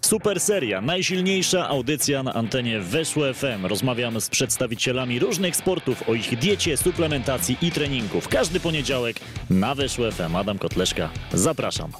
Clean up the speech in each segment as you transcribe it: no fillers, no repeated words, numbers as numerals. Super Seria, najsilniejsza audycja na antenie Weszło FM. Rozmawiam z przedstawicielami różnych sportów o ich diecie, suplementacji i treningu. W każdy poniedziałek na Weszło FM. Adam Kotleszka, zapraszam.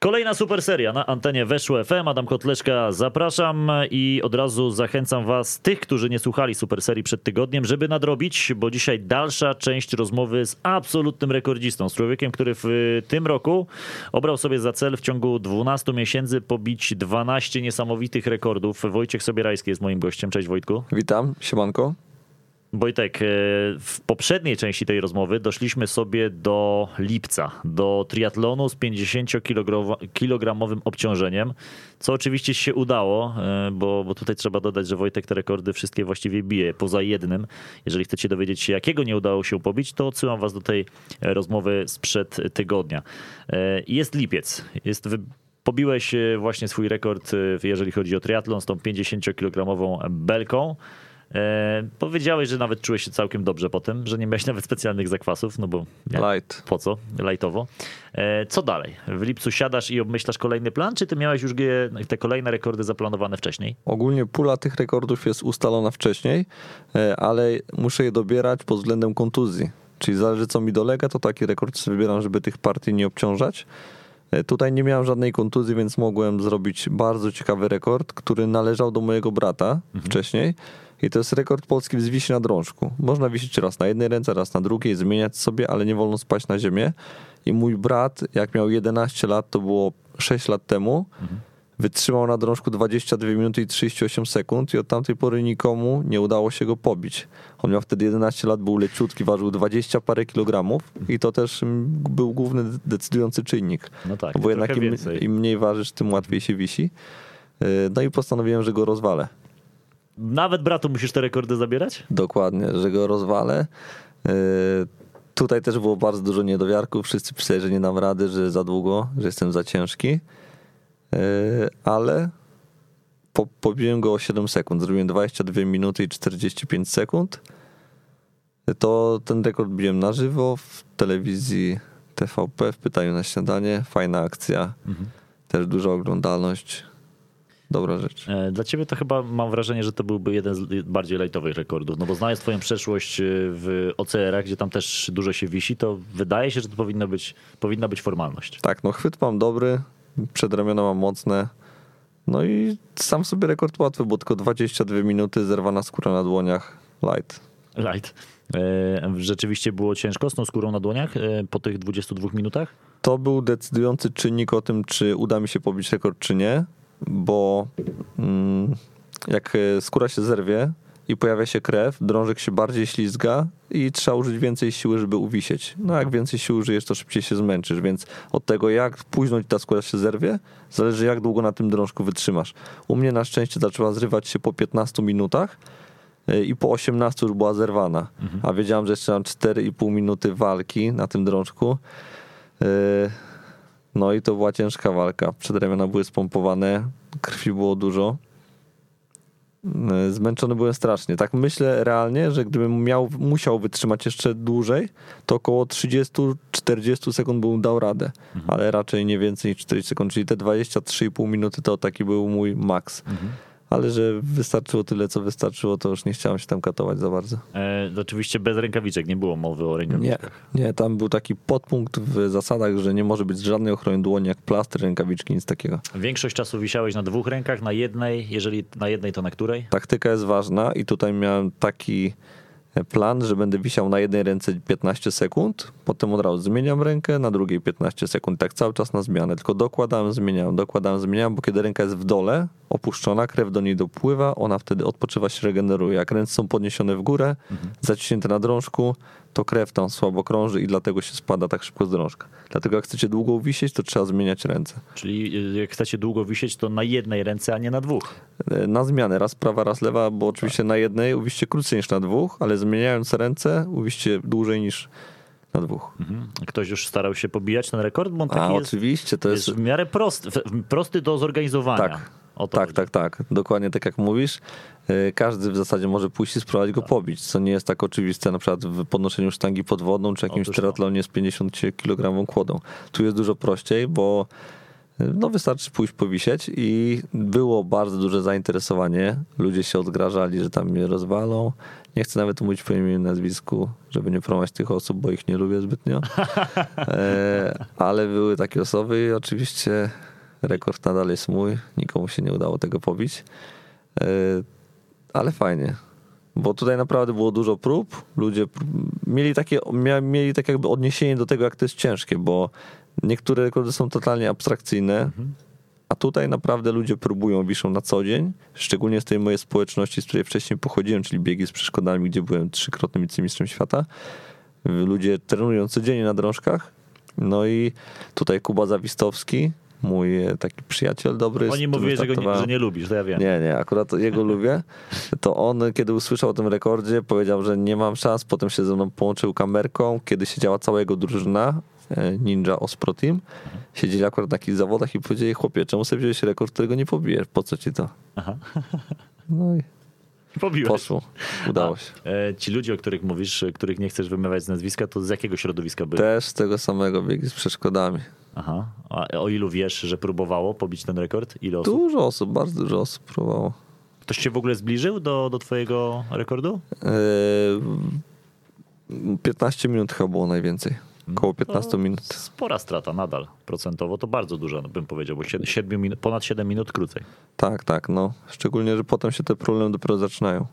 Kolejna Super Seria na antenie Weszło FM. Adam Kotleszka, zapraszam i od razu zachęcam was, tych, którzy nie słuchali Super Serii przed tygodniem, żeby nadrobić, bo dzisiaj dalsza część rozmowy z absolutnym rekordzistą, z człowiekiem, który w tym roku obrał sobie za cel w ciągu 12 miesięcy pobić 12 niesamowitych rekordów. Wojciech Sobierajski jest moim gościem. Cześć Wojtku. Witam, siemanko. Wojtek, w poprzedniej części tej rozmowy doszliśmy sobie do lipca, do triatlonu z 50-kilogramowym obciążeniem, co oczywiście się udało, bo tutaj trzeba dodać, że Wojtek te rekordy wszystkie właściwie bije, poza jednym. Jeżeli chcecie dowiedzieć się, jakiego nie udało się pobić, to odsyłam was do tej rozmowy sprzed tygodnia. Jest lipiec, pobiłeś właśnie swój rekord, jeżeli chodzi o triatlon, z tą 50-kilogramową belką. Powiedziałeś, że nawet czułeś się całkiem dobrze po tym, że nie miałeś nawet specjalnych zakwasów, no bo light. Po co? Lightowo. Co dalej? W lipcu siadasz i obmyślasz kolejny plan, czy ty miałeś już te kolejne rekordy zaplanowane wcześniej? Ogólnie pula tych rekordów jest ustalona wcześniej, ale muszę je dobierać pod względem kontuzji, czyli zależy co mi dolega, to taki rekord sobie wybieram, żeby tych partii nie obciążać. Tutaj nie miałem żadnej kontuzji, więc mogłem zrobić bardzo ciekawy rekord, który należał do mojego brata wcześniej. I to jest rekord Polski w zwisie na drążku. Można wisić raz na jednej ręce, raz na drugiej, zmieniać sobie, ale nie wolno spać na ziemię. I mój brat, jak miał 11 lat, to było 6 lat temu, wytrzymał na drążku 22 minuty i 38 sekund i od tamtej pory nikomu nie udało się go pobić. On miał wtedy 11 lat, był leciutki, ważył 20 parę kilogramów i to też był główny decydujący czynnik. No tak, bo jednak im mniej ważysz, tym łatwiej się wisi. No i postanowiłem, że go rozwalę. Nawet bratu musisz te rekordy zabierać? Dokładnie, że go rozwalę. Tutaj też było bardzo dużo niedowiarków. Wszyscy pisali, że nie dam rady, że za długo, że jestem za ciężki. Ale pobiłem go o 7 sekund. Zrobiłem 22 minuty i 45 sekund. To ten rekord biłem na żywo w telewizji TVP w Pytaniu na śniadanie. Fajna akcja. Też duża oglądalność. Dobra rzecz. Dla ciebie to chyba, mam wrażenie, że to byłby jeden z bardziej lightowych rekordów, no bo znając twoją przeszłość w OCR-ach, gdzie tam też dużo się wisi, to wydaje się, że to powinna być formalność. Tak, no chwyt mam dobry, przedramiona mam mocne, no i sam sobie rekord łatwy, bo tylko 22 minuty, zerwana skóra na dłoniach, light. Rzeczywiście było ciężko z tą skórą na dłoniach po tych 22 minutach? To był decydujący czynnik o tym, czy uda mi się pobić rekord, czy nie. Bo jak skóra się zerwie i pojawia się krew, drążek się bardziej ślizga i trzeba użyć więcej siły, żeby uwisieć. No jak więcej siły użyjesz, to szybciej się zmęczysz, więc od tego, jak późno ta skóra się zerwie, zależy jak długo na tym drążku wytrzymasz. U mnie na szczęście zaczęła zrywać się po 15 minutach i po 18 już była zerwana, a wiedziałem, że jeszcze mam 4,5 minuty walki na tym drążku. No i to była ciężka walka. Przedramiona były spompowane, krwi było dużo. Zmęczony byłem strasznie. Tak myślę realnie, że gdybym musiał wytrzymać jeszcze dłużej, to około 30-40 sekund bym dał radę. Ale raczej nie więcej niż 40 sekund, czyli te 23,5 minuty to taki był mój maks. Ale że wystarczyło tyle, co wystarczyło, to już nie chciałem się tam katować za bardzo. Oczywiście bez rękawiczek, nie było mowy o rękawiczkach. Nie, tam był taki podpunkt w zasadach, że nie może być żadnej ochrony dłoni, jak plastry, rękawiczki, nic takiego. Większość czasu wisiałeś na dwóch rękach, na jednej, jeżeli na jednej, to na której? Taktyka jest ważna i tutaj miałem taki plan, że będę wisiał na jednej ręce 15 sekund, potem od razu zmieniam rękę, na drugiej 15 sekund, tak cały czas na zmianę, tylko dokładam, zmieniam, bo kiedy ręka jest w dole, opuszczona, krew do niej dopływa, ona wtedy odpoczywa, się regeneruje. Jak ręce są podniesione w górę, zaciśnięte na drążku, to krew tam słabo krąży i dlatego się spada tak szybko z drążka. Dlatego jak chcecie długo wisieć, to trzeba zmieniać ręce. Czyli jak chcecie długo wisieć, to na jednej ręce, a nie na dwóch? Na zmianę, raz prawa, raz lewa, bo oczywiście na jednej uwiście krócej niż na dwóch, ale zmieniając ręce uwiście dłużej niż na dwóch. Ktoś już starał się pobijać ten rekord? Bo on taki oczywiście, to jest w miarę prosty do zorganizowania. Tak, dokładnie tak jak mówisz. Każdy w zasadzie może pójść i spróbować go pobić, co nie jest tak oczywiste na przykład w podnoszeniu sztangi podwodną czy jakimś triatlonie z 50 kg kłodą. Tu jest dużo prościej, bo no wystarczy pójść powisieć i było bardzo duże zainteresowanie. Ludzie się odgrażali, że tam mnie rozwalą. Nie chcę nawet mówić po imieniu i nazwisku, żeby nie promować tych osób, bo ich nie lubię zbytnio. Ale były takie osoby i oczywiście rekord nadal jest mój. Nikomu się nie udało tego pobić. Ale fajnie. Bo tutaj naprawdę było dużo prób. Ludzie mieli tak jakby odniesienie do tego, jak to jest ciężkie, bo niektóre rekordy są totalnie abstrakcyjne, a tutaj naprawdę ludzie próbują, wiszą na co dzień, szczególnie z tej mojej społeczności, z której wcześniej pochodziłem, czyli biegi z przeszkodami, gdzie byłem 3-krotnym wicemistrzem świata. Ludzie trenują codziennie na drążkach. No i tutaj Kuba Zawistowski, mój taki przyjaciel dobry. Oni mówili, że nie lubisz, to ja wiem. Nie, akurat jego lubię. To on, kiedy usłyszał o tym rekordzie, powiedział, że nie mam szans, potem się ze mną połączył kamerką, kiedy siedziała cała jego drużyna, Ninja Ospro Team, siedzieli akurat na takich zawodach i powiedzieli: chłopie, czemu sobie wziąłeś rekord, którego nie pobijesz? Po co ci to? Aha. No i pobiłeś. Poszło, udało się. Ci ludzie, o których mówisz, których nie chcesz wymywać z nazwiska, to z jakiego środowiska byli? Też z tego samego, biegi z przeszkodami. Aha. A o ilu wiesz, że próbowało pobić ten rekord? Ile osób? Dużo osób, bardzo dużo osób próbowało. Ktoś się w ogóle zbliżył do twojego rekordu? 15 minut chyba było najwięcej. Koło 15 minut. Spora strata nadal procentowo, to bardzo dużo bym powiedział, bo ponad 7 minut krócej. Tak, no. Szczególnie, że potem się te problemy dopiero zaczynają.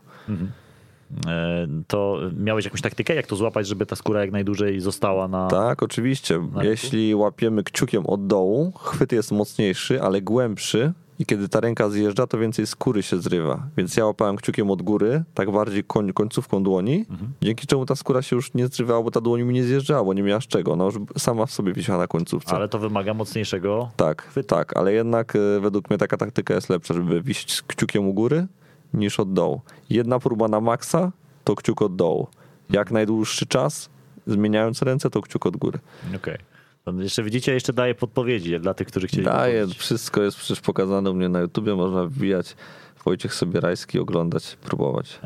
To miałeś jakąś taktykę, jak to złapać, żeby ta skóra jak najdłużej została na... Tak, oczywiście. Jeśli łapiemy kciukiem od dołu, chwyt jest mocniejszy, ale głębszy i kiedy ta ręka zjeżdża, to więcej skóry się zrywa. Więc ja łapałem kciukiem od góry, tak bardziej końcówką dłoni, dzięki czemu ta skóra się już nie zrywała, bo ta dłoń mi nie zjeżdżała, bo nie miała z czego. Ona już sama w sobie wisiała na końcówce. Ale to wymaga mocniejszego chwytu. Tak, ale jednak według mnie taka taktyka jest lepsza, żeby wisić z kciukiem u góry niż od dołu. Jedna próba na maksa to kciuk od dołu. Jak najdłuższy czas, zmieniając ręce, to kciuk od góry. Okej. Jeszcze widzicie, jeszcze daję podpowiedzi dla tych, którzy chcieli. Daję, wszystko jest przecież pokazane u mnie na YouTubie, można wbijać Wojciech Sobierajski, oglądać, próbować.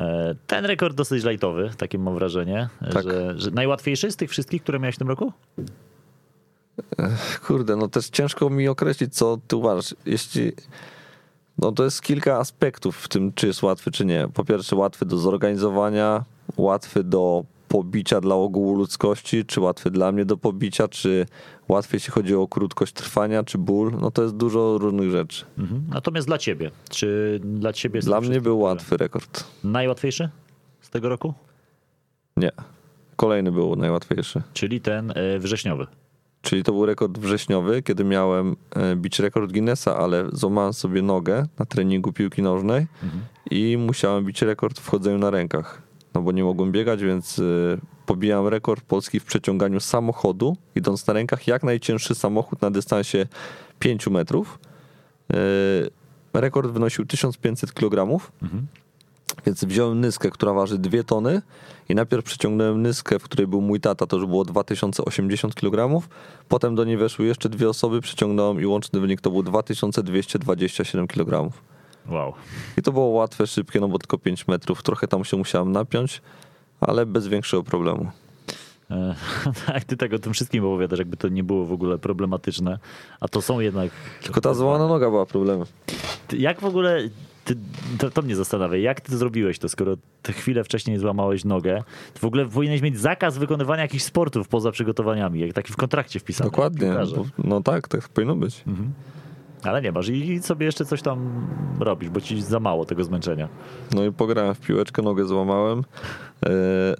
Ten rekord dosyć lightowy, takie mam wrażenie. Tak. Że najłatwiejszy z tych wszystkich, które miałeś w tym roku? Kurde, no też ciężko mi określić, co ty uważasz. No to jest kilka aspektów w tym, czy jest łatwy, czy nie. Po pierwsze, łatwy do zorganizowania, łatwy do pobicia dla ogółu ludzkości, czy łatwy dla mnie do pobicia, czy łatwy, jeśli chodzi o krótkość trwania, czy ból. No to jest dużo różnych rzeczy. Natomiast dla ciebie, czy dla ciebie... Jest dla mnie był łatwy rekord. Najłatwiejszy z tego roku? Nie. Kolejny był najłatwiejszy. Czyli ten wrześniowy. Czyli to był rekord wrześniowy, kiedy miałem bić rekord Guinnessa, ale złamałem sobie nogę na treningu piłki nożnej i musiałem bić rekord w chodzeniu na rękach. No bo nie mogłem biegać, więc pobijałem rekord Polski w przeciąganiu samochodu, idąc na rękach, jak najcięższy samochód na dystansie 5 metrów. Rekord wynosił 1500 kg, więc wziąłem nyskę, która waży 2 tony i najpierw przeciągnąłem nyskę, w której był mój tata, to już było 2080 kg. Potem do niej weszły jeszcze dwie osoby, przeciągnąłem i łączny wynik to był 2227 kg. Wow. I to było łatwe, szybkie, no bo tylko 5 metrów. Trochę tam się musiałem napiąć, ale bez większego problemu. Tak, ty tak o tym wszystkim opowiadasz, jakby to nie było w ogóle problematyczne. A to są jednak... Tylko ta złamana noga była problemem. Jak w ogóle... To mnie zastanawia, jak ty to zrobiłeś to, skoro ty chwilę wcześniej złamałeś nogę, to w ogóle powinieneś mieć zakaz wykonywania jakichś sportów poza przygotowaniami, jak taki w kontrakcie wpisany. Dokładnie, no tak powinno być. Ale nie masz i sobie jeszcze coś tam robisz, bo ci za mało tego zmęczenia. No i pograłem w piłeczkę, nogę złamałem,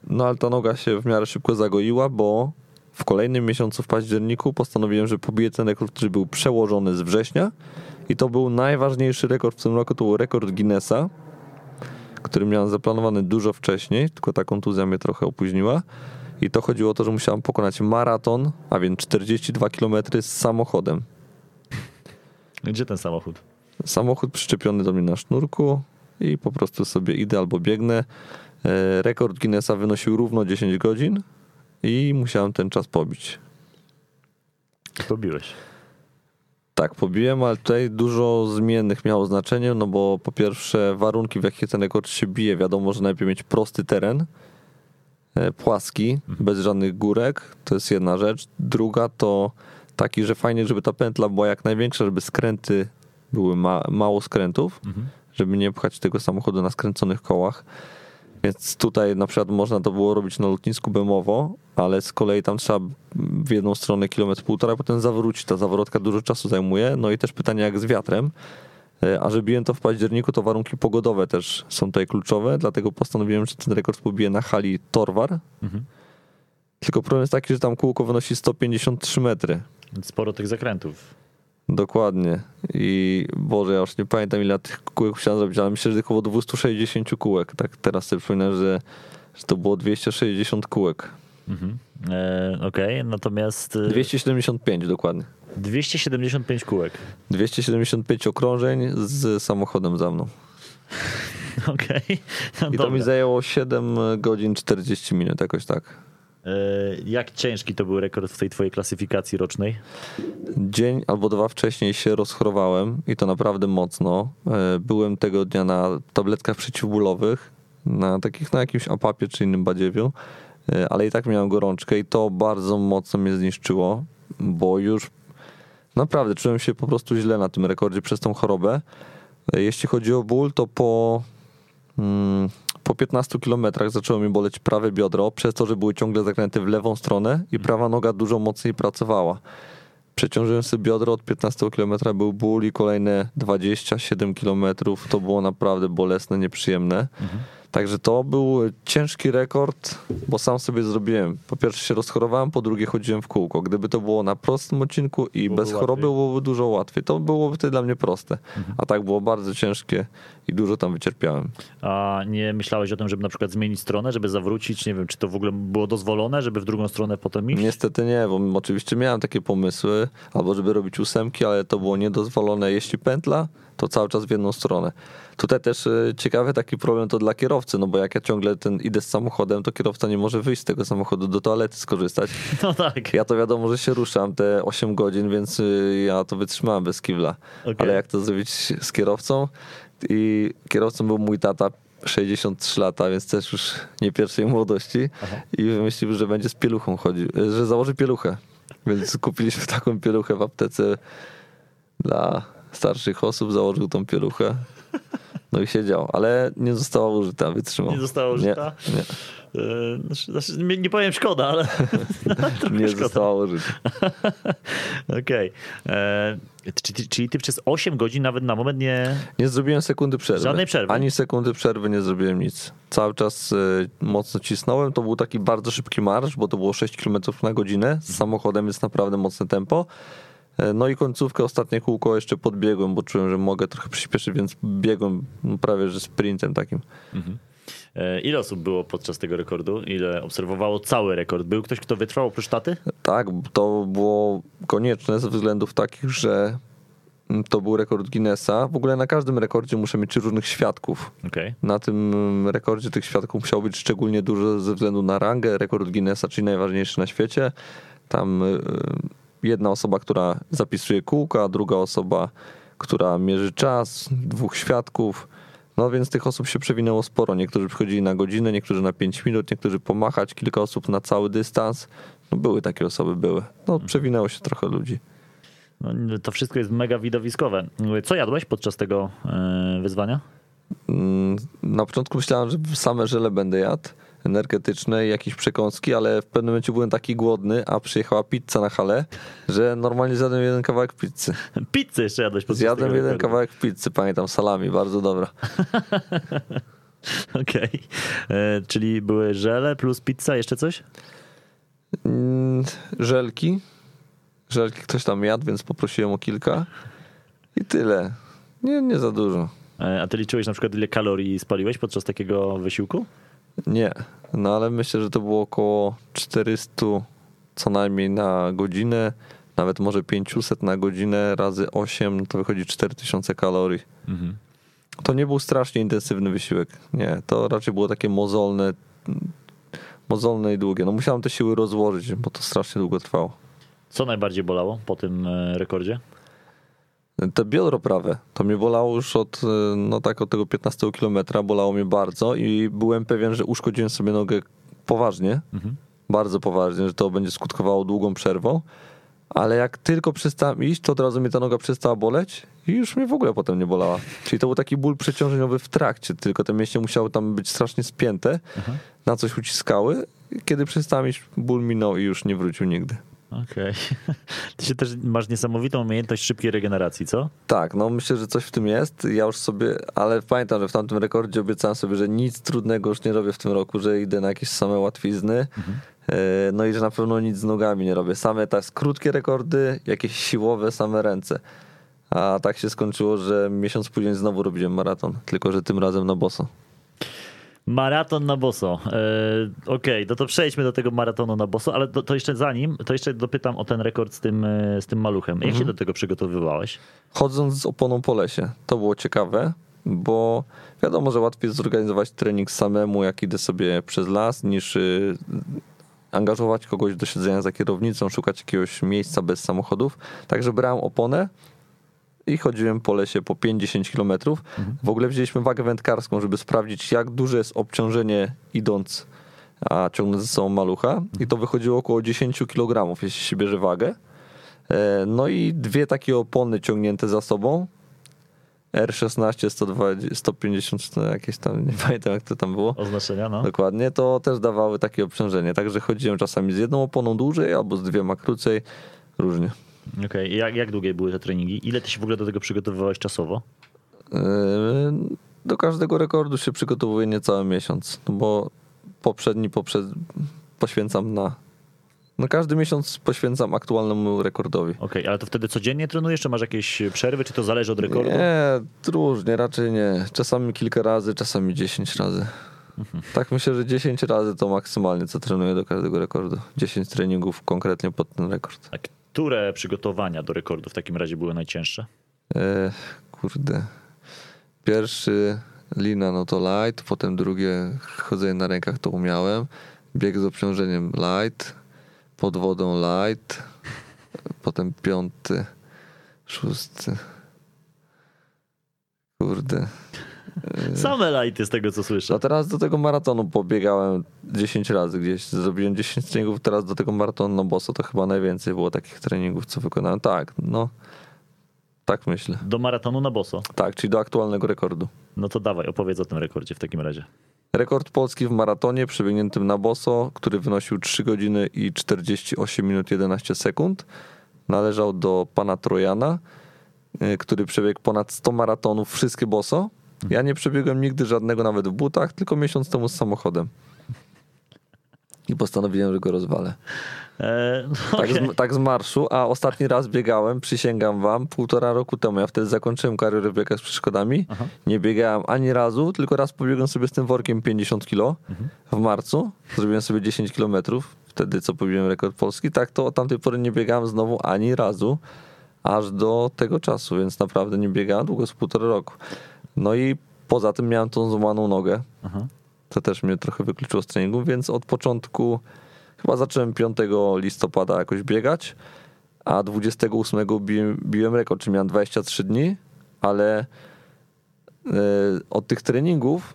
no ale ta noga się w miarę szybko zagoiła, bo w kolejnym miesiącu w październiku postanowiłem, że pobiję ten rekord, który był przełożony z września. I to był najważniejszy rekord w tym roku, to był rekord Guinnessa, który miałem zaplanowany dużo wcześniej, tylko ta kontuzja mnie trochę opóźniła. I to chodziło o to, że musiałem pokonać maraton, a więc 42 km z samochodem. Gdzie ten samochód? Samochód przyczepiony do mnie na sznurku i po prostu sobie idę albo biegnę. Rekord Guinnessa wynosił równo 10 godzin i musiałem ten czas pobić. Pobiłeś. Tak, pobiłem, ale tutaj dużo zmiennych miało znaczenie, no bo po pierwsze warunki, w jakich ten rekord się bije. Wiadomo, że najpierw mieć prosty teren, płaski, bez żadnych górek. To jest jedna rzecz. Druga to taki, że fajnie, żeby ta pętla była jak największa, żeby skręty były mało skrętów, żeby nie pchać tego samochodu na skręconych kołach. Więc tutaj na przykład można to było robić na lotnisku Bemowo, ale z kolei tam trzeba w jedną stronę 1,5 km, potem zawrócić. Ta zawrotka dużo czasu zajmuje. No i też pytanie jak z wiatrem. A że biłem to w październiku, to warunki pogodowe też są tutaj kluczowe, dlatego postanowiłem, że ten rekord pobiję na hali Torwar. Mhm. Tylko problem jest taki, że tam kółko wynosi 153 metry. Sporo tych zakrętów. Dokładnie. I Boże, ja już nie pamiętam ile tych kółek chciałem zrobić, ale myślę, że około 260 kółek. Tak teraz sobie przypominam, że to było 260 kółek. Mhm. Okej, natomiast... 275 dokładnie. 275 kółek. 275 okrążeń z samochodem za mną. Okej. No i dobra. To mi zajęło 7 godzin 40 minut, jakoś tak. Jak ciężki to był rekord w tej twojej klasyfikacji rocznej? Dzień albo dwa wcześniej się rozchorowałem i to naprawdę mocno. Byłem tego dnia na tabletkach przeciwbólowych, na jakimś apapie czy innym badziewiu, ale i tak miałem gorączkę i to bardzo mocno mnie zniszczyło, bo już naprawdę czułem się po prostu źle na tym rekordzie przez tą chorobę. Jeśli chodzi o ból, to po 15 kilometrach zaczęło mi boleć prawe biodro, przez to, że były ciągle zakręty w lewą stronę i prawa noga dużo mocniej pracowała. Przeciążyłem sobie biodro, od 15 kilometra był ból i kolejne 27 kilometrów. To było naprawdę bolesne, nieprzyjemne. Mhm. Także to był ciężki rekord, bo sam sobie zrobiłem. Po pierwsze się rozchorowałem, po drugie chodziłem w kółko. Gdyby to było na prostym odcinku i byłoby bez choroby, byłoby dużo łatwiej. To byłoby wtedy dla mnie proste. Mhm. A tak było bardzo ciężkie i dużo tam wycierpiałem. A nie myślałeś o tym, żeby na przykład zmienić stronę, żeby zawrócić? Nie wiem, czy to w ogóle było dozwolone, żeby w drugą stronę potem iść? Niestety nie, bo oczywiście miałem takie pomysły, albo żeby robić 8, ale to było niedozwolone. Jeśli pętla, to cały czas w jedną stronę. Tutaj też ciekawy taki problem to dla kierowcy, no bo jak ja ciągle idę z samochodem, to kierowca nie może wyjść z tego samochodu do toalety skorzystać. No tak. Ja to wiadomo, że się ruszam te 8 godzin, więc ja to wytrzymałem bez kibla. Okay. Ale jak to zrobić z kierowcą? I kierowcą był mój tata, 63 lata, więc też już nie pierwszej młodości. Aha. I wymyślił, że będzie z pieluchą chodził, że założy pieluchę. Więc kupiliśmy taką pieluchę w aptece dla starszych osób, założył tą pieluchę. No i siedział, ale nie została użyta, wytrzymał. Nie została użyta? Nie. Nie powiem szkoda, ale nie szkoda. Została użyta. Okej. Czyli ty przez 8 godzin nawet na moment nie... Nie zrobiłem sekundy przerwy. Żadnej przerwy? Ani sekundy przerwy nie zrobiłem nic. Cały czas mocno cisnąłem. To był taki bardzo szybki marsz, bo to było 6 km na godzinę. Z samochodem jest naprawdę mocne tempo. No i końcówkę, ostatnie kółko jeszcze podbiegłem, bo czułem, że mogę trochę przyspieszyć, więc biegłem prawie że sprintem takim. Mhm. Ile osób było podczas tego rekordu? Ile obserwowało cały rekord? Był ktoś, kto wytrwał oprócz taty? Tak, to było konieczne ze względów takich, że to był rekord Guinnessa. W ogóle na każdym rekordzie muszę mieć różnych świadków. Okay. Na tym rekordzie tych świadków musiało być szczególnie dużo ze względu na rangę. Rekord Guinnessa, czyli najważniejszy na świecie. Tam... Jedna osoba, która zapisuje kółka, druga osoba, która mierzy czas, 2 świadków. No więc tych osób się przewinęło sporo. Niektórzy przychodzili na godzinę, niektórzy na 5 minut, niektórzy pomachać, kilka osób na cały dystans. No były takie osoby, były. No przewinęło się trochę ludzi. No, to wszystko jest mega widowiskowe. Co jadłeś podczas tego wyzwania? Na początku myślałem, że same żele będę jadł. Energetyczne, jakieś przekąski, ale w pewnym momencie byłem taki głodny, a przyjechała pizza na halę, że normalnie zjadłem jeden kawałek pizzy. Pizzę jeszcze jadłeś? Zjadłem jeden kawałek pizzy, pamiętam, salami, bardzo dobra. Okej. Czyli były żele plus pizza, jeszcze coś? Żelki. Żelki ktoś tam jadł, więc poprosiłem o kilka. I tyle. Nie za dużo. A ty liczyłeś na przykład ile kalorii spaliłeś podczas takiego wysiłku? Nie, no ale myślę, że to było około 400 co najmniej na godzinę, nawet może 500 na godzinę razy 8, to wychodzi 4000 kalorii. Mhm. To nie był strasznie intensywny wysiłek, nie, to raczej było takie mozolne i długie. No musiałem te siły rozłożyć, bo to strasznie długo trwało. Co najbardziej bolało po tym rekordzie? Te biodro prawe, to mnie bolało już od tego 15 kilometra, bolało mnie bardzo i byłem pewien, że uszkodziłem sobie nogę poważnie, bardzo poważnie, że to będzie skutkowało długą przerwą, ale jak tylko przestałem iść, to od razu mnie ta noga przestała boleć i już mnie w ogóle potem nie bolała. Czyli to był taki ból przeciążeniowy w trakcie, tylko te mięśnie musiały tam być strasznie spięte, aha, na coś uciskały. Kiedy przestałem iść, ból minął i już nie wrócił nigdy. Okej. Okay. Ty się też masz niesamowitą umiejętność szybkiej regeneracji, co? Tak, no myślę, że coś w tym jest. Ja już sobie, ale pamiętam, że w tamtym rekordzie obiecałem sobie, że nic trudnego już nie robię w tym roku, że idę na jakieś same łatwizny. Mhm. No i że na pewno nic z nogami nie robię. Same tak krótkie rekordy, jakieś siłowe, same ręce. A tak się skończyło, że miesiąc później znowu robiłem maraton, tylko że tym razem na boso. Maraton na boso. Okej, no to przejdźmy do tego maratonu na boso, ale to jeszcze zanim, to jeszcze dopytam o ten rekord z tym maluchem. Jak się do tego przygotowywałeś? Chodząc z oponą po lesie. To było ciekawe, bo wiadomo, że łatwiej jest zorganizować trening samemu, jak idę sobie przez las, niż angażować kogoś do siedzenia za kierownicą, szukać jakiegoś miejsca bez samochodów. Także brałem oponę i chodziłem po lesie po 5-10 km. W ogóle wzięliśmy wagę wędkarską, żeby sprawdzić, jak duże jest obciążenie idąc, a ciągnąc ze sobą malucha. I to wychodziło około 10 kg, jeśli się bierze wagę. No i dwie takie opony ciągnięte za sobą. R16, 120, 150, no jakieś tam, nie pamiętam jak to tam było. Oznaczenia, no. Dokładnie, to też dawały takie obciążenie. Także chodziłem czasami z jedną oponą dłużej, albo z dwiema krócej. Różnie. Okej, okay. Jak długie były te treningi? Ile ty się w ogóle do tego przygotowywałeś czasowo? Do każdego rekordu się przygotowuję niecały miesiąc, no bo poświęcam na... No każdy miesiąc poświęcam aktualnemu rekordowi. Okej, ale to wtedy codziennie trenujesz, czy masz jakieś przerwy, czy to zależy od rekordu? Nie, różnie, raczej nie. Czasami kilka razy, czasami 10 razy. Tak myślę, że 10 razy to maksymalnie, co trenuję do każdego rekordu. 10 treningów konkretnie pod ten rekord. A które przygotowania do rekordu w takim razie były najcięższe? Pierwszy lina, no to light, potem drugie chodzenie na rękach, to umiałem. Bieg z obciążeniem light, pod wodą light, potem piąty, szósty. Same lighty z tego, co słyszę. A teraz do tego maratonu pobiegałem 10 razy gdzieś. Zrobiłem 10 treningów, teraz do tego maratonu na boso to chyba najwięcej było takich treningów, co wykonałem. Tak, no. Tak myślę. Do maratonu na boso. Tak, czyli do aktualnego rekordu. No to dawaj, opowiedz o tym rekordzie w takim razie. Rekord Polski w maratonie przebiegniętym na boso, który wynosił 3 godziny i 48 minut 11 sekund. Należał do pana Trojana, który przebiegł ponad 100 maratonów, wszystkie boso. Ja nie przebiegłem nigdy żadnego, nawet w butach, tylko miesiąc temu z samochodem. I postanowiłem, że go rozwalę. Okay. Tak z marszu, a ostatni raz biegałem, przysięgam wam, 1,5 roku temu. Ja wtedy zakończyłem karierę biega z przeszkodami. Aha. Nie biegałem ani razu, tylko raz pobiegłem sobie z tym workiem 50 kg w marcu. Zrobiłem sobie 10 km, wtedy co pobiłem rekord Polski. Tak to od tamtej pory nie biegałem znowu ani razu, aż do tego czasu, więc naprawdę nie biegałem długo, z 1,5 roku. No i poza tym miałem tą złamaną nogę. Aha. To też mnie trochę wykluczyło z treningu, więc od początku chyba zacząłem 5 listopada jakoś biegać, a 28 biłem rekord, czyli miałem 23 dni, ale od tych treningów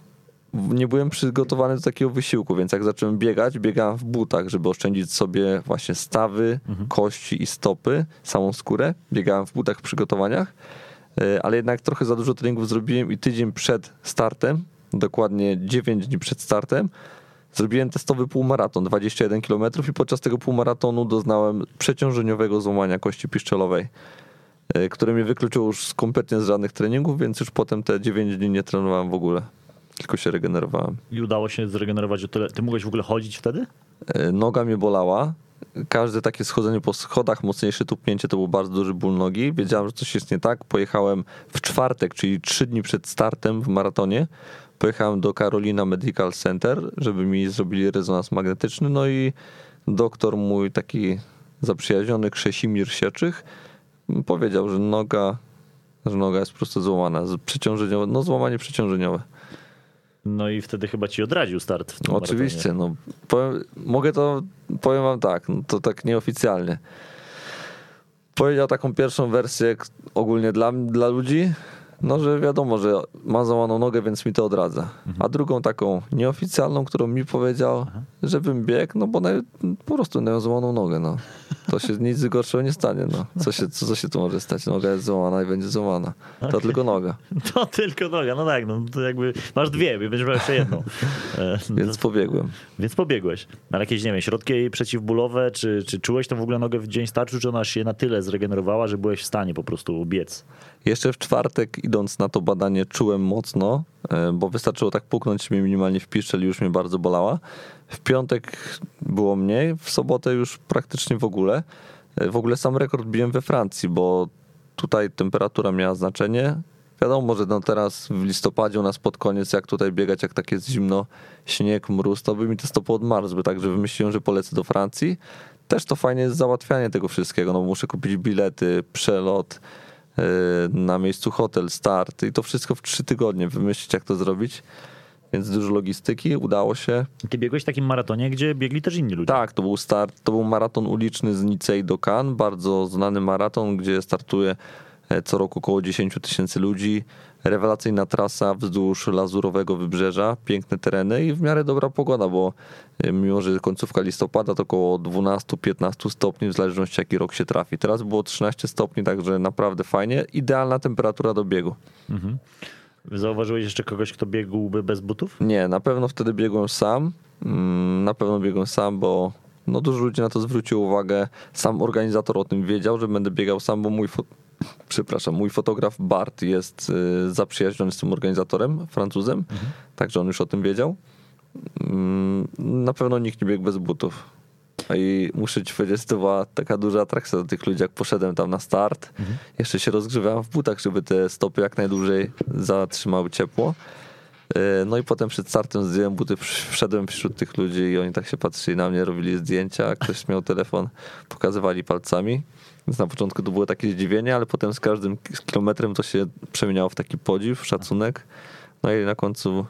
nie byłem przygotowany do takiego wysiłku, więc jak zacząłem biegać, biegałem w butach, żeby oszczędzić sobie właśnie stawy, kości i stopy, samą skórę. Biegałem w butach w przygotowaniach, ale jednak trochę za dużo treningów zrobiłem i tydzień przed startem, dokładnie 9 dni przed startem, zrobiłem testowy półmaraton, 21 km i podczas tego półmaratonu doznałem przeciążeniowego złamania kości piszczelowej, które mnie wykluczyło już kompletnie z żadnych treningów, więc już potem te 9 dni nie trenowałem w ogóle, tylko się regenerowałem. I udało się zregenerować o tyle. Ty mogłeś w ogóle chodzić wtedy? Noga mnie bolała. Każde takie schodzenie po schodach, mocniejsze tupnięcie, to był bardzo duży ból nogi. Wiedziałem, że coś jest nie tak. Pojechałem w czwartek, czyli 3 dni przed startem w maratonie. Pojechałem do Carolina Medical Center, żeby mi zrobili rezonans magnetyczny. No i doktor mój, taki zaprzyjaźniony, Krzesimir Sieczych, powiedział, że noga jest po prostu złamana. Złamanie przeciążeniowe. No i wtedy chyba ci odradził start w tym oczywiście, maratonie. No powiem wam tak, no to tak nieoficjalnie. Powiedział taką pierwszą wersję ogólnie dla ludzi, no że wiadomo, że ma załamaną nogę, więc mi to odradza. A drugą taką nieoficjalną, którą mi powiedział, żebym biegł, no bo po prostu miał załamaną nogę. No. to się nic gorszego nie stanie. No. Co się tu może stać? Noga jest złamana i będzie złamana. Okay. To tylko noga. To tylko noga, no tak. No, to jakby masz dwie, będziesz miał jeszcze jedną. Więc pobiegłem. Więc pobiegłeś. Ale jakieś, nie wiem, środki przeciwbólowe, czy czułeś to w ogóle nogę w dzień starczy, czy ona się na tyle zregenerowała, że byłeś w stanie po prostu biec? Jeszcze w czwartek, idąc na to badanie, czułem mocno, bo wystarczyło tak puknąć mi minimalnie w piszczel i już mnie bardzo bolała. W piątek było mniej, w sobotę już praktycznie w ogóle. W ogóle sam rekord biłem we Francji, bo tutaj temperatura miała znaczenie. Wiadomo, że no teraz w listopadzie u nas pod koniec, jak tutaj biegać, jak tak jest zimno, śnieg, mróz, to by mi te stopy odmarzły, także wymyśliłem, że polecę do Francji. Też to fajnie jest załatwianie tego wszystkiego, no bo muszę kupić bilety, przelot, na miejscu hotel, start i to wszystko w 3 tygodnie, wymyślić jak to zrobić. Więc dużo logistyki, udało się. Ty biegłeś w takim maratonie, gdzie biegli też inni ludzie. Tak, to był maraton uliczny z Nicei do Cannes, bardzo znany maraton, gdzie startuje co roku około 10 000 ludzi. Rewelacyjna trasa wzdłuż lazurowego wybrzeża, piękne tereny i w miarę dobra pogoda, bo mimo, że końcówka listopada to około 12-15 stopni, w zależności jaki rok się trafi. Teraz było 13 stopni, także naprawdę fajnie. Idealna temperatura do biegu. Mhm. Zauważyłeś jeszcze kogoś, kto biegłby bez butów? Nie, na pewno wtedy biegłem sam. Bo no dużo ludzi na to zwróciło uwagę. Sam organizator o tym wiedział, że będę biegał sam, bo mój fotograf Bart jest zaprzyjaźniony z tym organizatorem, Francuzem, także on już o tym wiedział. Na pewno nikt nie biegł bez butów. I muszę ci powiedzieć, to była taka duża atrakcja dla tych ludzi, jak poszedłem tam na start. Jeszcze się rozgrzewałem w butach, żeby te stopy jak najdłużej zatrzymały ciepło. No i potem przed startem zdjąłem buty, wszedłem wśród tych ludzi i oni tak się patrzyli na mnie, robili zdjęcia, ktoś miał telefon, pokazywali palcami. Więc na początku to było takie zdziwienie, ale potem z każdym kilometrem to się przemieniało w taki podziw, szacunek. No i na końcu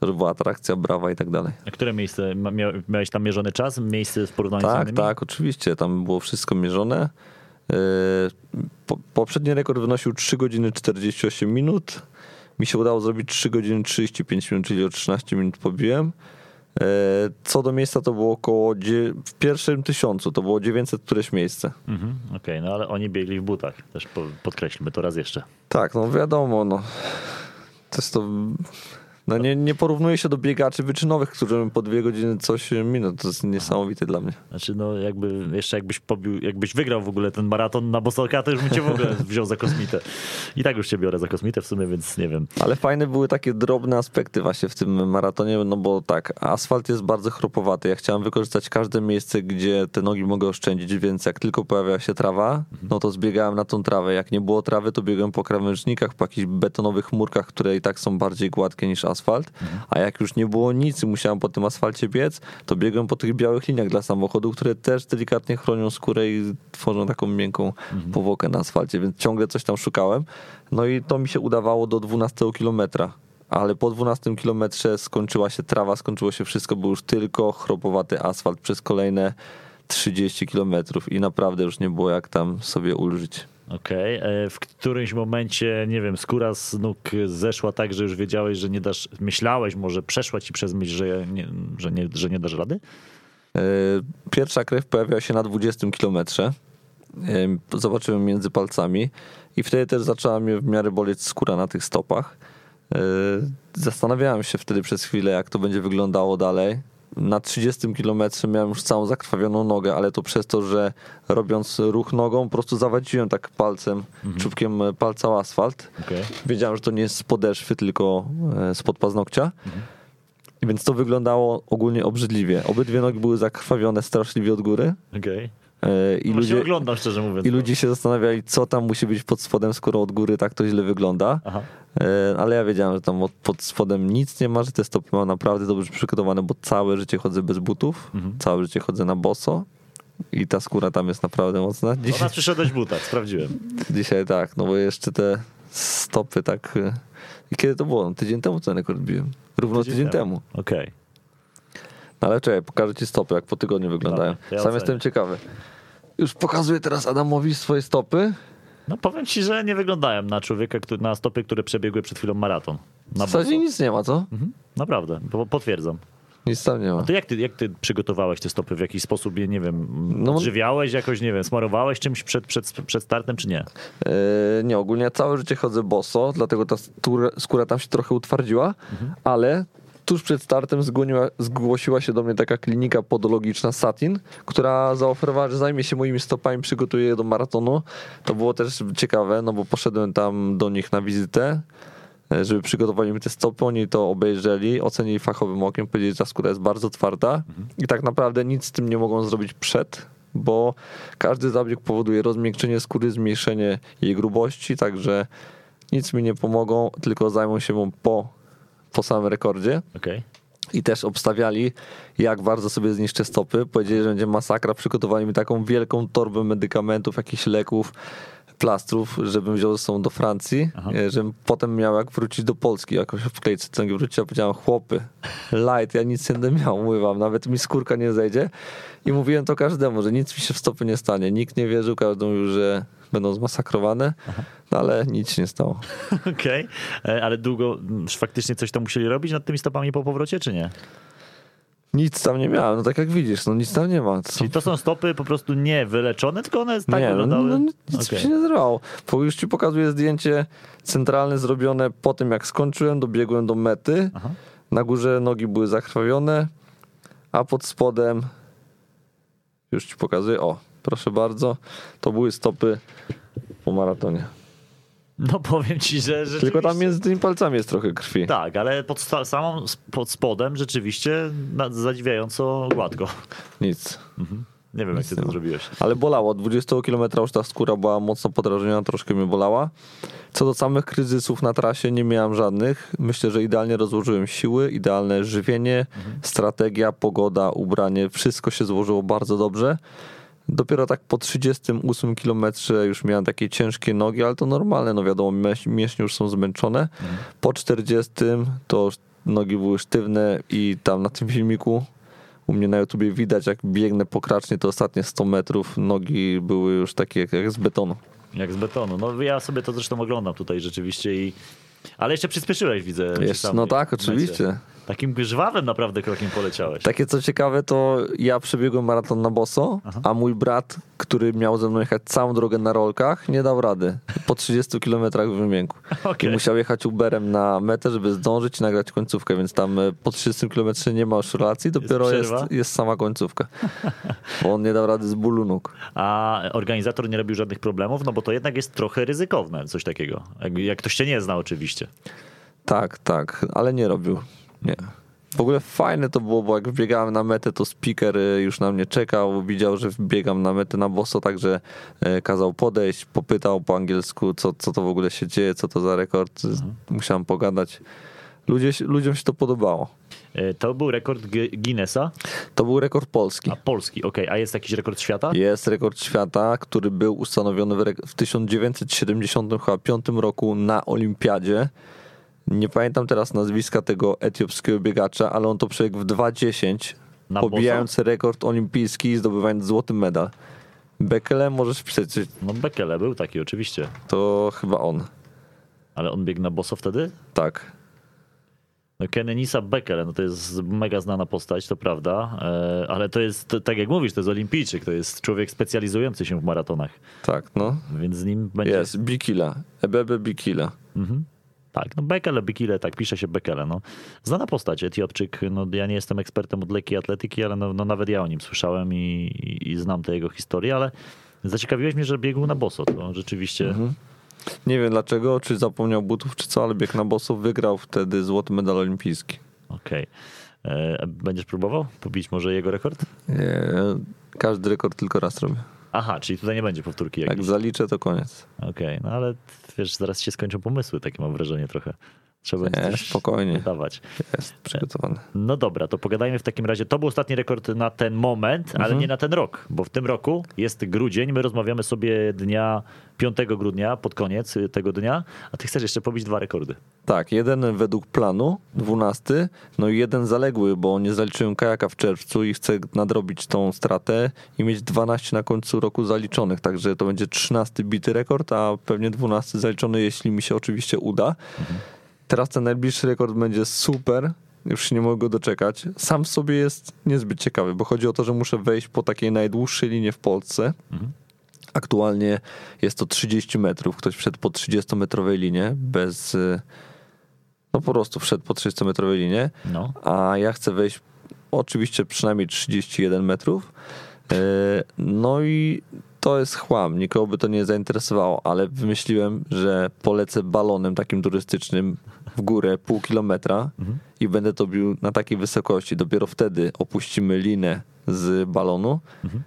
to już była atrakcja, brawa i tak dalej. A które miejsce? Miałeś tam mierzony czas? Miejsce w porównaniu z innymi? Tak, oczywiście. Tam było wszystko mierzone. Poprzedni rekord wynosił 3 godziny 48 minut. Mi się udało zrobić 3 godziny 35 minut, czyli o 13 minut pobiłem. Co do miejsca to było około w pierwszym 1000, to było 900 któreś miejsce. Okej, no ale oni biegli w butach, też podkreślmy to raz jeszcze. Tak, no wiadomo, no to jest to... No nie porównuje się do biegaczy wyczynowych, którzy po 2 godziny coś miną. To jest niesamowite dla mnie. Znaczy no jakby jeszcze jakbyś wygrał w ogóle ten maraton na Bosorka, to już bym cię w ogóle wziął za kosmitę. I tak już cię biorę za kosmitę w sumie, więc nie wiem. Ale fajne były takie drobne aspekty właśnie w tym maratonie, no bo tak, asfalt jest bardzo chropowaty. Ja chciałem wykorzystać każde miejsce, gdzie te nogi mogę oszczędzić, więc jak tylko pojawiała się trawa, no to zbiegałem na tą trawę. Jak nie było trawy, to biegłem po krawężnikach, po jakichś betonowych murkach, które i tak są bardziej gładkie niż asfalt, a jak już nie było nic i musiałem po tym asfalcie biec, to biegłem po tych białych liniach dla samochodu, które też delikatnie chronią skórę i tworzą taką miękką powłokę na asfalcie, więc ciągle coś tam szukałem. No i to mi się udawało do 12 kilometra, ale po 12 kilometrze skończyła się trawa, skończyło się wszystko, był już tylko chropowaty asfalt przez kolejne 30 kilometrów i naprawdę już nie było jak tam sobie ulżyć. Okej. W którymś momencie, nie wiem, skóra z nóg zeszła tak, że już wiedziałeś, że nie dasz, myślałeś może, przeszła ci przez myśl, że nie dasz rady? Pierwsza krew pojawiła się na 20 kilometrze. Zobaczyłem między palcami i wtedy też zaczęła mnie w miarę boleć skóra na tych stopach. Zastanawiałem się wtedy przez chwilę, jak to będzie wyglądało dalej. Na 30 kilometrze miałem już całą zakrwawioną nogę, ale to przez to, że robiąc ruch nogą, po prostu zawadziłem tak palcem, czubkiem palca o asfalt. Okay. Wiedziałem, że to nie jest z podeszwy, tylko spod paznokcia. Więc to wyglądało ogólnie obrzydliwie. Obydwie nogi były zakrwawione straszliwie od góry. Okay. I ludzie się zastanawiali, co tam musi być pod spodem, skoro od góry tak to źle wygląda. Ale ja wiedziałem, że tam pod spodem nic nie ma, że te stopy mam naprawdę dobrze przygotowane, bo całe życie chodzę bez butów, całe życie chodzę na boso i ta skóra tam jest naprawdę mocna. Dzisiaj... Ona przyszedłeś w butach, sprawdziłem. Dzisiaj tak, no bo jeszcze te stopy tak... I kiedy to było? Tydzień temu ten rekord biłem. Równo tydzień temu. Okej. Ale czekaj, pokażę ci stopy, jak po tygodniu wyglądają. Sam jestem ciekawy. Już pokazuję teraz Adamowi swoje stopy. No powiem ci, że nie wyglądałem na człowieka, na stopy, które przebiegły przed chwilą maraton. W zasadzie nic nie ma, co? Naprawdę, potwierdzam. Nic tam nie ma. A to jak ty przygotowałeś te stopy? W jakiś sposób je, nie wiem, odżywiałeś jakoś, nie wiem, smarowałeś czymś przed startem, czy nie? Nie, ogólnie ja całe życie chodzę boso, dlatego ta skóra tam się trochę utwardziła, ale tuż przed startem zgłosiła się do mnie taka klinika podologiczna Satin, która zaoferowała, że zajmie się moimi stopami, przygotuje je do maratonu. To było też ciekawe, no bo poszedłem tam do nich na wizytę, żeby przygotowali mi te stopy, oni to obejrzeli, ocenili fachowym okiem, powiedzieli, że ta skóra jest bardzo twarda i tak naprawdę nic z tym nie mogą zrobić przed, bo każdy zabieg powoduje rozmiękczenie skóry, zmniejszenie jej grubości, także nic mi nie pomogą, tylko zajmą się mną po samym rekordzie. Okay. I też obstawiali, jak bardzo sobie zniszczę stopy, powiedzieli, że będzie masakra, przygotowali mi taką wielką torbę medykamentów, jakichś leków, plastrów, żebym wziął ze sobą do Francji, żebym potem miał jak wrócić do Polski, jakoś wkleić wklejce wrócić, a powiedziałem, chłopy, light, ja nic nie będę miał, mówię wam, nawet mi skórka nie zejdzie i mówiłem to każdemu, że nic mi się w stopy nie stanie, nikt nie wierzył, każdy mówił, że będą zmasakrowane, no ale nic się nie stało. Okej, okay. Ale długo faktycznie coś tam musieli robić nad tymi stopami po powrocie, czy nie? Nic tam nie miałem, no tak jak widzisz, no nic tam nie ma. Co? Czyli to są stopy po prostu nie wyleczone, tylko one tak wyglądały? Nie, nic okay. się nie zrywało. Już ci pokazuję zdjęcie centralne zrobione po tym, jak skończyłem, dobiegłem do mety. Aha. Na górze nogi były zakrwawione, a pod spodem, już ci pokazuję, o, proszę bardzo, to były stopy po maratonie. No powiem ci, że rzeczywiście... Tylko tam między tymi palcami jest trochę krwi. Tak, ale pod spodem rzeczywiście zadziwiająco gładko. Nic. Nie wiem, jak ty to zrobiłeś. Ale bolało. Od 20 km już ta skóra była mocno podrażniona, troszkę mnie bolała. Co do samych kryzysów na trasie nie miałem żadnych. Myślę, że idealnie rozłożyłem siły, idealne żywienie, strategia, pogoda, ubranie. Wszystko się złożyło bardzo dobrze. Dopiero tak po 38 kilometrze już miałem takie ciężkie nogi, ale to normalne, no wiadomo, mięśnie już są zmęczone. Po 40 to nogi były sztywne i tam na tym filmiku u mnie na YouTubie widać, jak biegnę pokracznie, to ostatnie 100 metrów nogi były już takie jak z betonu. Jak z betonu, no ja sobie to zresztą oglądam tutaj rzeczywiście i... Ale jeszcze przyspieszyłeś, widzę. Jeszcze, no tak, oczywiście. Momencie. Takim żwawym naprawdę krokiem poleciałeś. Takie co ciekawe, to ja przebiegłem maraton na boso, a mój brat, który miał ze mną jechać całą drogę na rolkach, nie dał rady. Po 30 kilometrach wymiękł. Okay. I musiał jechać Uberem na metę, żeby zdążyć i nagrać końcówkę, więc tam po 30 kilometrze nie ma już relacji, dopiero jest sama końcówka. Bo on nie dał rady z bólu nóg. A organizator nie robił żadnych problemów, no bo to jednak jest trochę ryzykowne coś takiego. Jak ktoś się nie zna oczywiście. Tak, ale nie robił. Nie. W ogóle fajne to było, bo jak wbiegałem na metę, to speaker już na mnie czekał, widział, że wbiegam na metę na boso, także kazał podejść, popytał po angielsku, co to w ogóle się dzieje, co to za rekord, musiałem pogadać. Ludziom się to podobało. To był rekord Guinnessa? To był rekord Polski. A Polski, okej. A jest jakiś rekord świata? Jest rekord świata, który był ustanowiony w 1975 roku na Olimpiadzie. Nie pamiętam teraz nazwiska tego etiopskiego biegacza, ale on to przebiegł w 2:10, pobijając rekord olimpijski i zdobywając złoty medal. Bekele możesz pisać. No Bekele był taki, oczywiście. To chyba on. Ale on biegł na boso wtedy? Tak. No Kenenisa Bekele, no to jest mega znana postać, to prawda, ale to jest, tak jak mówisz, to jest olimpijczyk, to jest człowiek specjalizujący się w maratonach. Tak, no. Więc z nim będzie... Jest, Bikila, Abebe Bikila. Tak, no Bekele, Bikile, tak pisze się Bekele, no. Znana postać, Etiopczyk, no ja nie jestem ekspertem od lekkiej atletyki, ale no nawet ja o nim słyszałem i znam tę jego historię, ale zaciekawiłeś mnie, że biegł na boso, to rzeczywiście... Nie wiem dlaczego, czy zapomniał butów, czy co, ale bieg na boso, wygrał wtedy złoty medal olimpijski. Okej. Będziesz próbował pobić może jego rekord? Nie, każdy rekord tylko raz robię. Aha, czyli tutaj nie będzie powtórki jakiejś. Jak zaliczę, to koniec. Okej, no ale wiesz, zaraz się skończą pomysły, takie mam wrażenie trochę. Trzeba będzie spokojnie dawać. Jest przygotowany. No dobra, to pogadajmy w takim razie. To był ostatni rekord na ten moment, ale nie na ten rok, bo w tym roku jest grudzień. My rozmawiamy sobie dnia 5 grudnia, pod koniec tego dnia, a ty chcesz jeszcze pobić 2 rekordy. Tak, jeden według planu, 12, no i jeden zaległy, bo nie zaliczyłem kajaka w czerwcu i chcę nadrobić tą stratę i mieć 12 na końcu roku zaliczonych, także to będzie 13 bity rekord, a pewnie 12 zaliczony, jeśli mi się oczywiście uda. Teraz ten najbliższy rekord będzie super już się nie mogę doczekać. Sam w sobie jest niezbyt ciekawy, bo chodzi o to, że muszę wejść po takiej najdłuższej linie w Polsce. Mhm. Aktualnie jest to 30 metrów. Ktoś wszedł po 30-metrowej linie bez... No po prostu wszedł po 30-metrowej linie. No. A ja chcę wejść oczywiście przynajmniej 31 metrów. No i to jest chłam. Nikogo by to nie zainteresowało, ale wymyśliłem, że polecę balonem takim turystycznym w górę pół kilometra i będę to bił na takiej wysokości. Dopiero wtedy opuścimy linę z balonu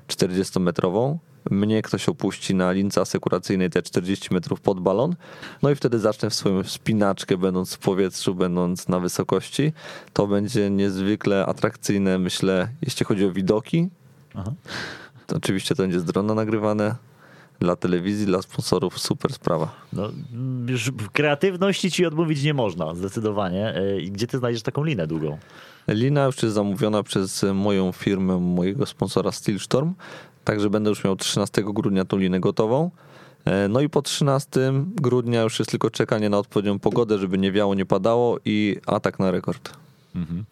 40-metrową. Mnie ktoś opuści na lince asekuracyjnej te 40 metrów pod balon, no i wtedy zacznę w swoją wspinaczkę, będąc w powietrzu, będąc na wysokości. To będzie niezwykle atrakcyjne, myślę, jeśli chodzi o widoki. Aha. To oczywiście to będzie z drona nagrywane. Dla telewizji, dla sponsorów super sprawa. No, już kreatywności ci odmówić nie można, zdecydowanie. Gdzie ty znajdziesz taką linę długą? Lina już jest zamówiona przez moją firmę, mojego sponsora SteelStorm. Także będę już miał 13 grudnia tą linę gotową. No i po 13 grudnia już jest tylko czekanie na odpowiednią pogodę, żeby nie wiało, nie padało i atak na rekord. Mhm.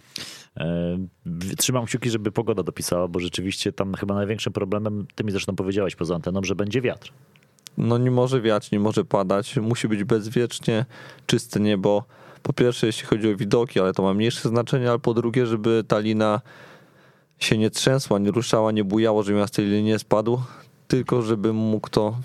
Trzymam kciuki, żeby pogoda dopisała, bo rzeczywiście tam chyba największym problemem, ty mi zresztą powiedziałeś poza anteną, że będzie wiatr. No nie może wiać, nie może padać, musi być bezwiecznie czyste niebo. Po pierwsze jeśli chodzi o widoki, ale to ma mniejsze znaczenie, ale po drugie, żeby ta lina się nie trzęsła, nie ruszała, nie bujało, żebym ja z tej linii nie spadł, tylko żebym mógł to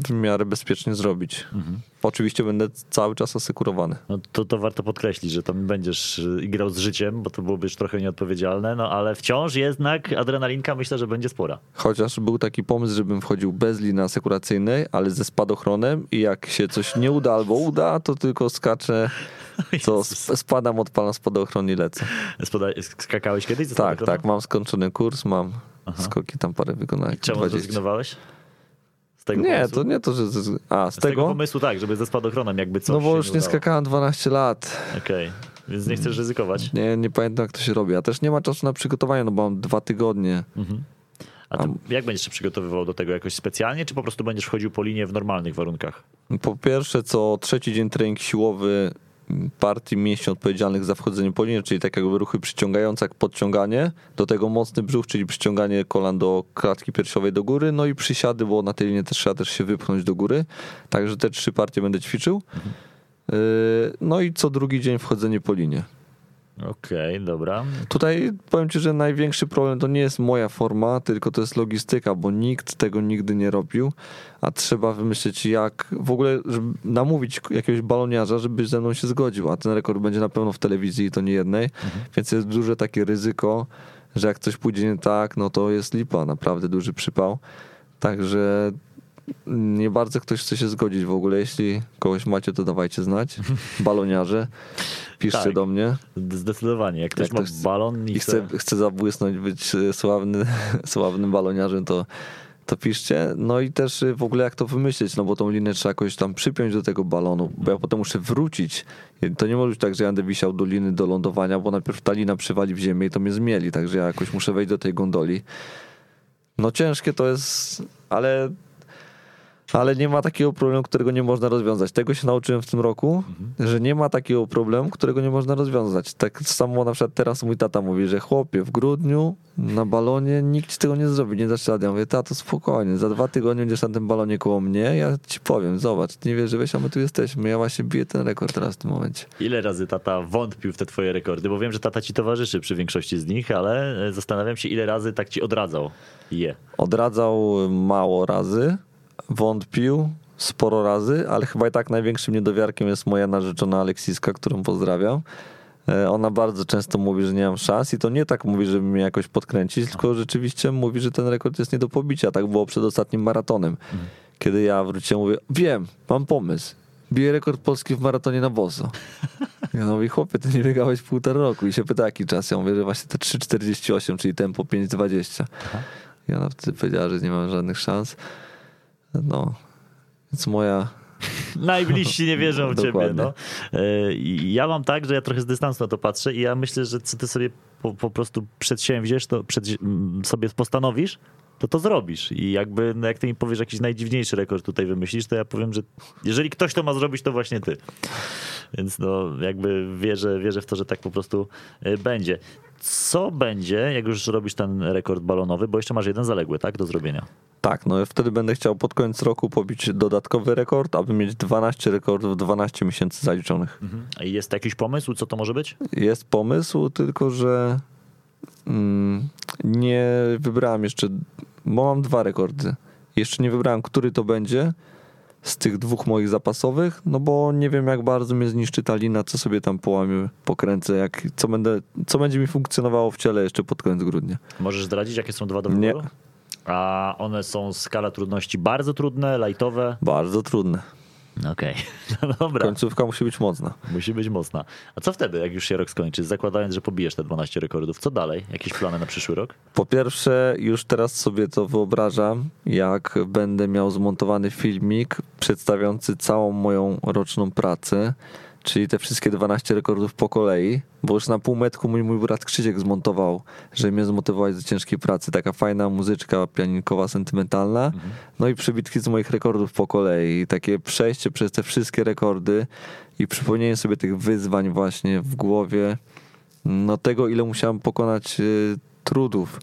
w miarę bezpiecznie zrobić. Mhm. Oczywiście będę cały czas asekurowany. No to warto podkreślić, że tam będziesz grał z życiem, bo to byłoby już trochę nieodpowiedzialne, no ale wciąż jednak adrenalinka myślę, że będzie spora. Chociaż był taki pomysł, żebym wchodził bez liny asekuracyjnej, ale ze spadochronem i jak się coś nie uda albo uda, to tylko skaczę, to spadam, odpalam spadochron i lecę. Skakałeś kiedyś ze spadochronem? Tak, mam skończony kurs, mam skoki tam parę wykonałem. Czemu zrezygnowałeś? Nie, pomysłu? To nie to, że... Z tego pomysłu tak, żeby ze spadochronem jakby coś. No bo już nie skakałem 12 lat. Okej. Więc nie chcesz ryzykować. Nie pamiętam jak to się robi, a też nie ma czasu na przygotowanie, no bo mam 2 tygodnie. Mhm. A ty jak będziesz się przygotowywał do tego jakoś specjalnie, czy po prostu będziesz wchodził po linię w normalnych warunkach? Po pierwsze co trzeci dzień trening siłowy partii mięśni odpowiedzialnych za wchodzenie po linię, czyli tak jakby ruchy przyciągające, jak podciąganie, do tego mocny brzuch, czyli przyciąganie kolan do klatki piersiowej do góry, no i przysiady, bo na tej linie też trzeba się wypchnąć do góry, także te 3 partie będę ćwiczył. No i co drugi dzień wchodzenie po linię. Okej, dobra. Tutaj powiem ci, że największy problem to nie jest moja forma, tylko to jest logistyka, bo nikt tego nigdy nie robił, a trzeba wymyślić jak w ogóle żeby namówić jakiegoś baloniarza, żeby ze mną się zgodził, a ten rekord będzie na pewno w telewizji i to nie jednej, więc jest duże takie ryzyko, że jak coś pójdzie nie tak, no to jest lipa, naprawdę duży przypał, także... Nie bardzo ktoś chce się zgodzić w ogóle. Jeśli kogoś macie, to dawajcie znać. Baloniarze, piszcie tak, do mnie. Zdecydowanie. Jak ktoś ma balon i chce zabłysnąć, być sławnym baloniarzem, to piszcie. No i też w ogóle jak to wymyślić, no bo tą linię trzeba jakoś tam przypiąć do tego balonu, bo ja potem muszę wrócić. To nie może być tak, że ja będę wisiał do liny do lądowania, bo najpierw ta lina przywali w ziemię i to mnie zmieli, także ja jakoś muszę wejść do tej gondoli. No ciężkie to jest, ale nie ma takiego problemu, którego nie można rozwiązać. Tego się nauczyłem w tym roku, że nie ma takiego problemu, którego nie można rozwiązać. Tak samo na przykład teraz mój tata mówi, że chłopie, w grudniu na balonie nikt ci tego nie zrobi, nie dasz rady. Ja mówię, tato, spokojnie, za 2 tygodnie będziesz na tym balonie koło mnie, ja ci powiem, zobacz, nie wierzyłeś, a my tu jesteśmy. Ja właśnie biję ten rekord teraz w tym momencie. Ile razy tata wątpił w te twoje rekordy? Bo wiem, że tata ci towarzyszy przy większości z nich, ale zastanawiam się, ile razy tak ci odradzał je. Odradzał mało razy. Wątpił sporo razy, ale chyba i tak największym niedowiarkiem jest moja narzeczona Aleksiska, którą pozdrawiam. Ona bardzo często mówi, że nie mam szans i to nie tak mówi, żeby mnie jakoś podkręcić, tylko rzeczywiście mówi, że ten rekord jest nie do pobicia. Tak było przed ostatnim maratonem. Kiedy ja wróciłem, mówię, wiem, mam pomysł. Biję rekord Polski w maratonie na boso. Ja mówię, chłopie, ty nie biegałeś 1,5 roku i się pyta, jaki czas. Ja mówię, że właśnie te 3,48, czyli tempo 5,20. I ona wtedy powiedziała, że nie mam żadnych szans. No, więc moja... Najbliżsi nie wierzą w ciebie. No. Ja mam tak, że ja trochę z dystansu na to patrzę i ja myślę, że co ty sobie po prostu przedsięwziesz, to sobie postanowisz, to zrobisz. I jakby jak ty mi powiesz jakiś najdziwniejszy rekord tutaj wymyślisz, to ja powiem, że jeżeli ktoś to ma zrobić, to właśnie ty. Więc no jakby wierzę w to, że tak po prostu będzie. Co będzie, jak już robisz ten rekord balonowy, bo jeszcze masz jeden zaległy, tak, do zrobienia? Tak, no wtedy będę chciał pod koniec roku pobić dodatkowy rekord, aby mieć 12 rekordów, 12 miesięcy zaliczonych. Mhm. A jest jakiś pomysł, co to może być? Jest pomysł, tylko że nie wybrałem jeszcze, bo mam 2 rekordy. Jeszcze nie wybrałem, który to będzie z tych 2 moich zapasowych, no bo nie wiem, jak bardzo mnie zniszczy ta lina, co sobie tam połamię, pokręcę, co będzie mi funkcjonowało w ciele jeszcze pod koniec grudnia. Możesz zdradzić, jakie są 2 do wyboru? Nie. A one są skala trudności bardzo trudne, lajtowe? Bardzo trudne. Okej, no dobra. Końcówka musi być mocna. Musi być mocna. A co wtedy, jak już się rok skończy? Zakładając, że pobijesz te 12 rekordów, co dalej? Jakieś plany na przyszły rok? Po pierwsze, już teraz sobie to wyobrażam, jak będę miał zmontowany filmik przedstawiający całą moją roczną pracę, czyli te wszystkie 12 rekordów po kolei, bo już na półmetku mój brat Krzysiek zmontował, że mnie zmotywować do ciężkiej pracy. Taka fajna muzyczka pianinkowa, sentymentalna. Mhm. No i przybitki z moich rekordów po kolei. Takie przejście przez te wszystkie rekordy i przypomnienie sobie tych wyzwań właśnie w głowie. No tego, ile musiałem pokonać trudów,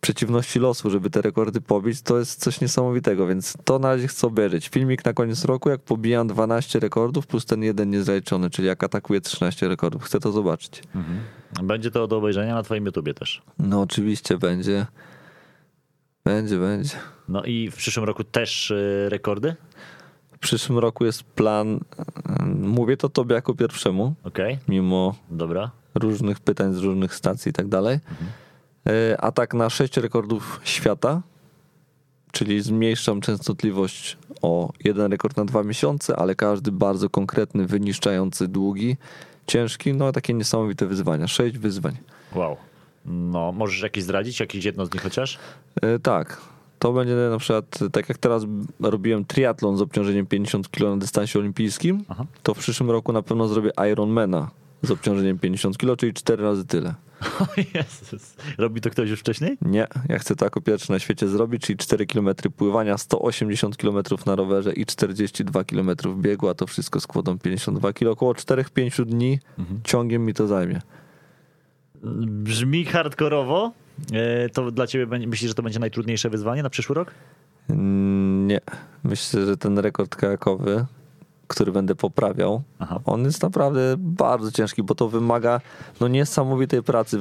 przeciwności losu, żeby te rekordy pobić, to jest coś niesamowitego, więc to na razie chcę obejrzeć. Filmik na koniec roku, jak pobijam 12 rekordów plus ten jeden niezaliczony, czyli jak atakuję 13 rekordów. Chcę to zobaczyć. Mhm. Będzie to do obejrzenia na twoim YouTubie też. No oczywiście będzie. Będzie. No i w przyszłym roku też rekordy? W przyszłym roku jest plan, mówię to tobie jako pierwszemu, okay. Mimo dobra. Różnych pytań z różnych stacji i tak dalej. Mhm. Atak na 6 rekordów świata, czyli zmniejszam częstotliwość o 1 rekord na 2 miesiące, ale każdy bardzo konkretny, wyniszczający, długi, ciężki, no takie niesamowite wyzwania. 6 wyzwań. Wow. No, możesz jakieś zdradzić? Jakieś jedno z nich chociaż? Tak. To będzie na przykład, tak jak teraz robiłem triatlon z obciążeniem 50 kg na dystansie olimpijskim, aha. To w przyszłym roku na pewno zrobię Ironmana z obciążeniem 50 kg, czyli 4 razy tyle. O Jezus. Robi to ktoś już wcześniej? Nie, ja chcę to jako pierwszy na świecie zrobić, czyli 4 km pływania, 180 km na rowerze i 42 km biegu, a to wszystko z kłodą 52 kg. Około 4-5 dni ciągiem mi to zajmie. Brzmi hardkorowo. To dla ciebie, myślisz, że to będzie najtrudniejsze wyzwanie na przyszły rok? Nie. Myślę, że ten rekord kajakowy, który będę poprawiał, aha. On jest naprawdę bardzo ciężki, bo to wymaga niesamowitej pracy.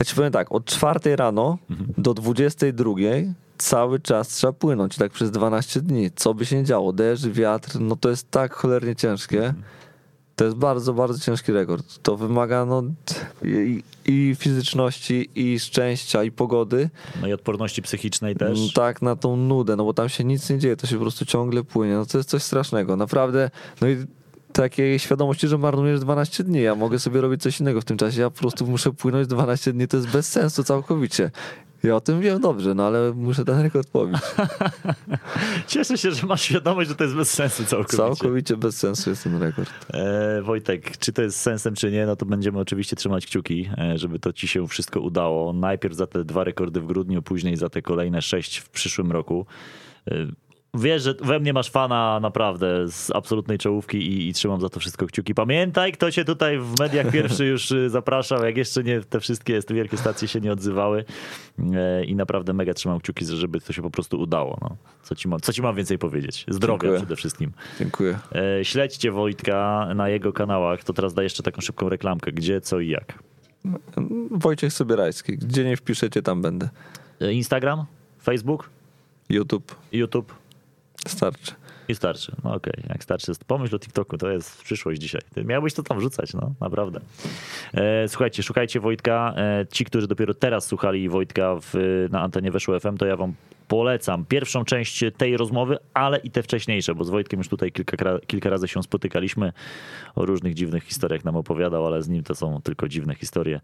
Ja ci powiem tak, od 4 rano do 22:00 cały czas trzeba płynąć, tak przez 12 dni. Co by się nie działo, deszcz, wiatr, no to jest tak cholernie ciężkie. To jest bardzo, bardzo ciężki rekord. To wymaga i fizyczności, i szczęścia, i pogody. No i odporności psychicznej też. Tak, na tą nudę, bo tam się nic nie dzieje, to się po prostu ciągle płynie. To jest coś strasznego, naprawdę. No i takiej świadomości, że marnujesz 12 dni. Ja mogę sobie robić coś innego w tym czasie. Ja po prostu muszę płynąć 12 dni, to jest bez sensu całkowicie. Ja o tym wiem dobrze, ale muszę ten rekord pobić. Cieszę się, że masz świadomość, że to jest bez sensu całkowicie. Całkowicie bez sensu jest ten rekord. Wojtek, czy to jest sensem, czy nie, to będziemy oczywiście trzymać kciuki, żeby to ci się wszystko udało. Najpierw za te 2 rekordy w grudniu, później za te kolejne 6 w przyszłym roku. Wiesz, że we mnie masz fana naprawdę z absolutnej czołówki i trzymam za to wszystko kciuki. Pamiętaj, kto cię tutaj w mediach pierwszy już zapraszał, jak jeszcze nie te wszystkie wielkie stacje się nie odzywały i naprawdę mega trzymam kciuki, żeby to się po prostu udało. Co ci mam więcej powiedzieć? Zdrowia dziękuję. Przede wszystkim. Dziękuję. Śledźcie Wojtka na jego kanałach, to teraz daję jeszcze taką szybką reklamkę, gdzie, co i jak. Wojciech Sobierajski, gdzie nie wpiszecie, tam będę. Instagram, Facebook, YouTube. Starczy. I starczy. Okej. Jak starczy, pomyśl o TikToku, to jest przyszłość dzisiaj. Ty miałbyś to tam wrzucać, naprawdę. Słuchajcie, szukajcie Wojtka. Ci, którzy dopiero teraz słuchali Wojtka na antenie Weszło FM, to ja wam polecam pierwszą część tej rozmowy, ale i te wcześniejsze, bo z Wojtkiem już tutaj kilka razy się spotykaliśmy. O różnych dziwnych historiach nam opowiadał, ale z nim to są tylko dziwne historie.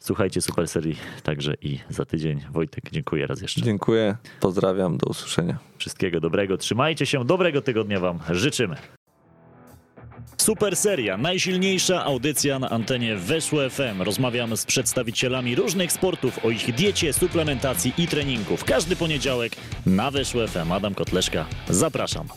Słuchajcie Super Serii także i za tydzień. Wojtek, dziękuję raz jeszcze. Dziękuję, pozdrawiam, do usłyszenia. Wszystkiego dobrego, trzymajcie się, dobrego tygodnia wam życzymy. Super Seria, najsilniejsza audycja na antenie Weszło FM. Rozmawiam z przedstawicielami różnych sportów o ich diecie, suplementacji i treningu. W każdy poniedziałek na Weszło FM. Adam Kotleszka, zapraszam.